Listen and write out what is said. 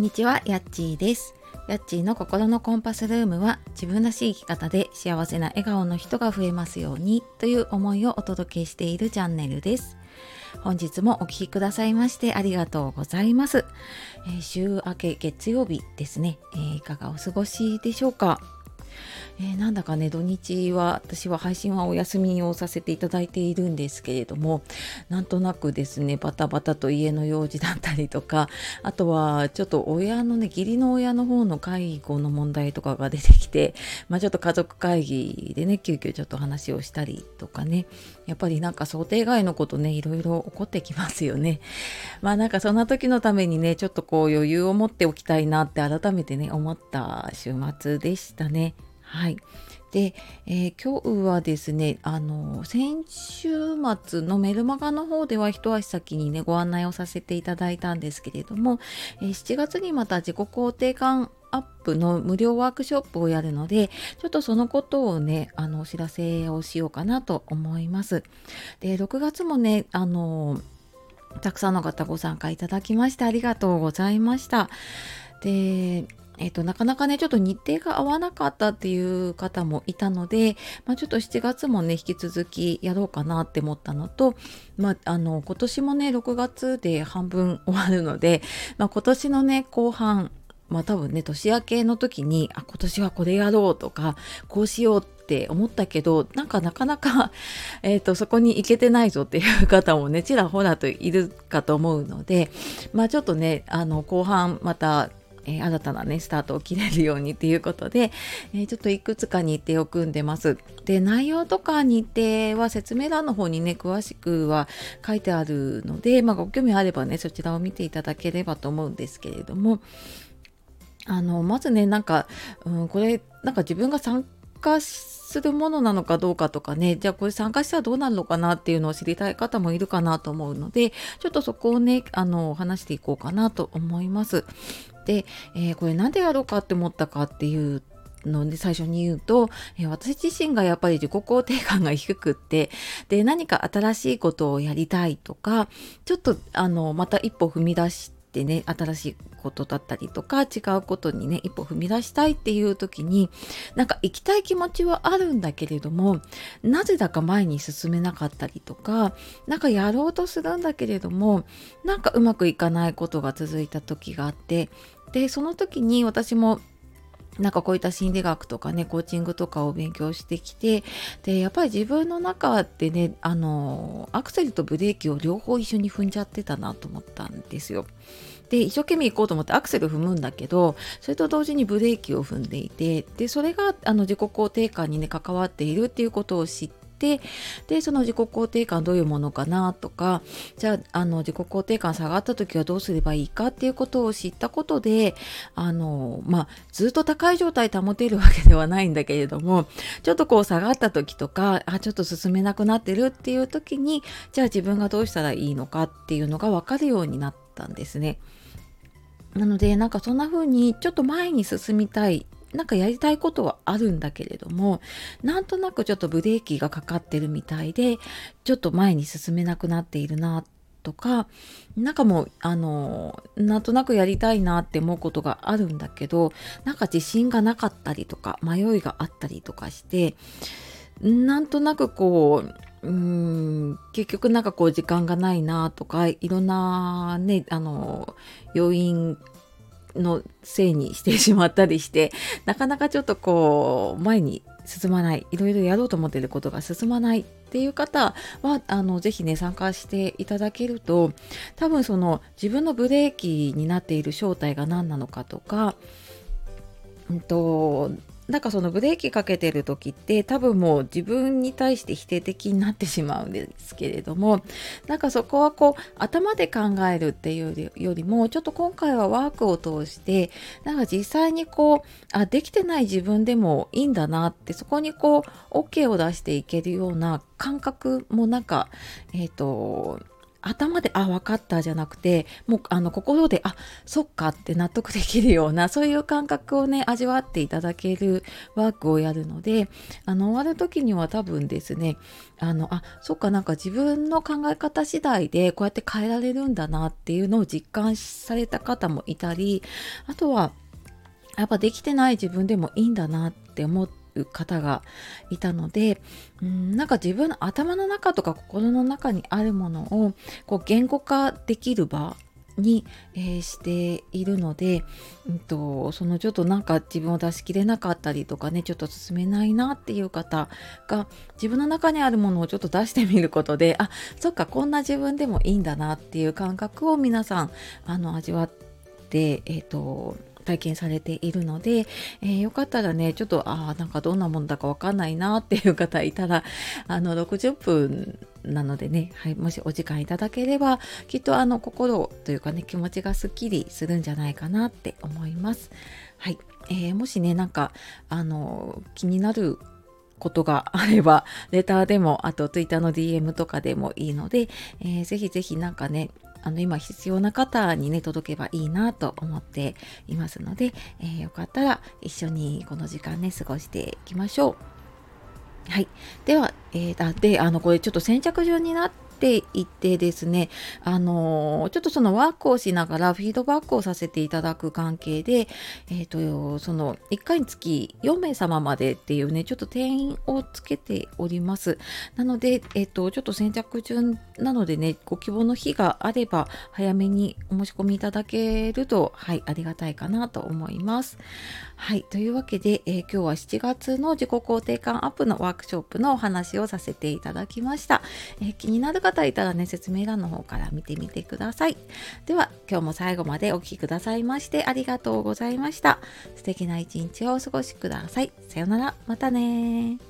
んにちは、やっちーです。やっちーの心のコンパスルームは、自分らしい生き方で幸せな笑顔の人が増えますようにという思いをお届けしているチャンネルです。本日もお聞きくださいましてありがとうございます。週明け月曜日ですね。いかがお過ごしでしょうか。なんだかね、土日は私は配信はお休みをさせていただいているんですけれども、なんとなくですね、バタバタと家の用事だったりとか、あとはちょっと親のね、義理の親の方の介護の問題とかが出てきて、ちょっと家族会議でね、急遽ちょっと話をしたりとかね、やっぱりなんか想定外のことね、いろいろ起こってきますよね。なんかそんな時のためにね、ちょっとこう余裕を持っておきたいなって改めてね、思った週末でしたね。はい。で、今日はですね、先週末のメルマガの方では一足先にね、ご案内をさせていただいたんですけれども、7月にまた自己肯定感アップの無料ワークショップをやるので、ちょっとそのことをね、お知らせをしようかなと思います。で、6月もね、たくさんの方ご参加いただきましてありがとうございました。で、なかなかね、ちょっと日程が合わなかったっていう方もいたので、ちょっと7月もね、引き続きやろうかなって思ったのと、今年もね、6月で半分終わるので、今年のね、後半、多分ね、年明けの時に、今年はこれやろうとか、こうしようって思ったけど、なかなか、そこに行けてないぞっていう方もね、ちらほらといるかと思うので、ちょっとね、後半また、新たなね、スタートを切れるようにということで、ちょっといくつか日程を組んでます。で、内容とか日程は説明欄の方にね、詳しくは書いてあるので、ご興味あればね、そちらを見ていただければと思うんですけれども、まずね、これ自分が参加するものなのかどうかとかね、じゃあこれ参加したらどうなるのかなっていうのを知りたい方もいるかなと思うので、ちょっとそこをね、話していこうかなと思います。で、これなんでやろうかって思ったかっていうので、最初に言うと、私自身がやっぱり自己肯定感が低くって、で、何か新しいことをやりたいとか、ちょっとまた一歩踏み出してね、新しいことだったりとか、違うことにね、一歩踏み出したいっていう時に、行きたい気持ちはあるんだけれども、なぜだか前に進めなかったりとか、やろうとするんだけれども、うまくいかないことが続いた時があって、で、その時に私もこういった心理学とかね、コーチングとかを勉強してきて、で、やっぱり自分の中でね、アクセルとブレーキを両方一緒に踏んじゃってたなと思ったんですよ。で、一生懸命行こうと思ってアクセル踏むんだけど、それと同時にブレーキを踏んでいて、で、それが自己肯定感にね、関わっているっていうことを知って、で、その自己肯定感どういうものかなとか、じゃあ自己肯定感下がった時はどうすればいいかっていうことを知ったことで、ずっと高い状態保てるわけではないんだけれども、ちょっとこう下がった時とか、ちょっと進めなくなってるっていう時に、じゃあ自分がどうしたらいいのかっていうのが分かるようになったんですね。なので、そんな風にちょっと前に進みたい、やりたいことはあるんだけれども、なんとなくちょっとブレーキがかかってるみたいで、ちょっと前に進めなくなっているなとか、もうなんとなくやりたいなって思うことがあるんだけど、自信がなかったりとか、迷いがあったりとかして、なんとなくこう、結局こう時間がないなとか、いろんなね、要因のせいにしてしまったりして、ちょっとこう前に進まない、いろいろやろうと思っていることが進まないっていう方は、ぜひね、参加していただけると、多分その自分のブレーキになっている正体が何なのかとか、そのブレーキかけてる時って、多分もう自分に対して否定的になってしまうんですけれども、そこはこう頭で考えるっていうよりも、ちょっと今回はワークを通して、実際にこうできてない自分でもいいんだなって、そこにこう OK を出していけるような感覚も頭で分かったじゃなくて、もう心でそっかって納得できるような、そういう感覚をね味わっていただけるワークをやるので、終わる時には多分ですね、そっか、なんか自分の考え方次第でこうやって変えられるんだなっていうのを実感された方もいたり、あとはやっぱできてない自分でもいいんだなって思って方がいたので、なんか自分の頭の中とか心の中にあるものをこう言語化できる場に、しているので、そのちょっとなんか自分を出し切れなかったりとかね、ちょっと進めないなっていう方が自分の中にあるものをちょっと出してみることで、そっか、こんな自分でもいいんだなっていう感覚を皆さん味わって体験されているので、よかったらね、ちょっとなんかどんなものだかわかんないなっていう方いたら、60分なのでね、はい、もしお時間いただければきっと心というかね、気持ちがすっきりするんじゃないかなって思います。はい、もしね、なんか気になることがあればレターでも、あと Twitter の DM とかでもいいので、ぜひぜひなんかね、今必要な方にね届けばいいなと思っていますので、よかったら一緒にこの時間ね過ごしていきましょう。はい、では、でこれちょっと先着順になっていてですね、ちょっとそのワークをしながらフィードバックをさせていただく関係で、その1回につき4名様までっていうね、ちょっと定員をつけております。なので、ちょっと先着順なのでね、ご希望の日があれば早めにお申し込みいただけると、はい、ありがたいかなと思います。はい、というわけで、今日は7月の自己肯定感アップのワークショップのお話をさせていただきました。気になる方いたらね、説明欄の方から見てみてください。では、今日も最後までお聞きくださいましてありがとうございました。素敵な一日をお過ごしください。さよなら、またね。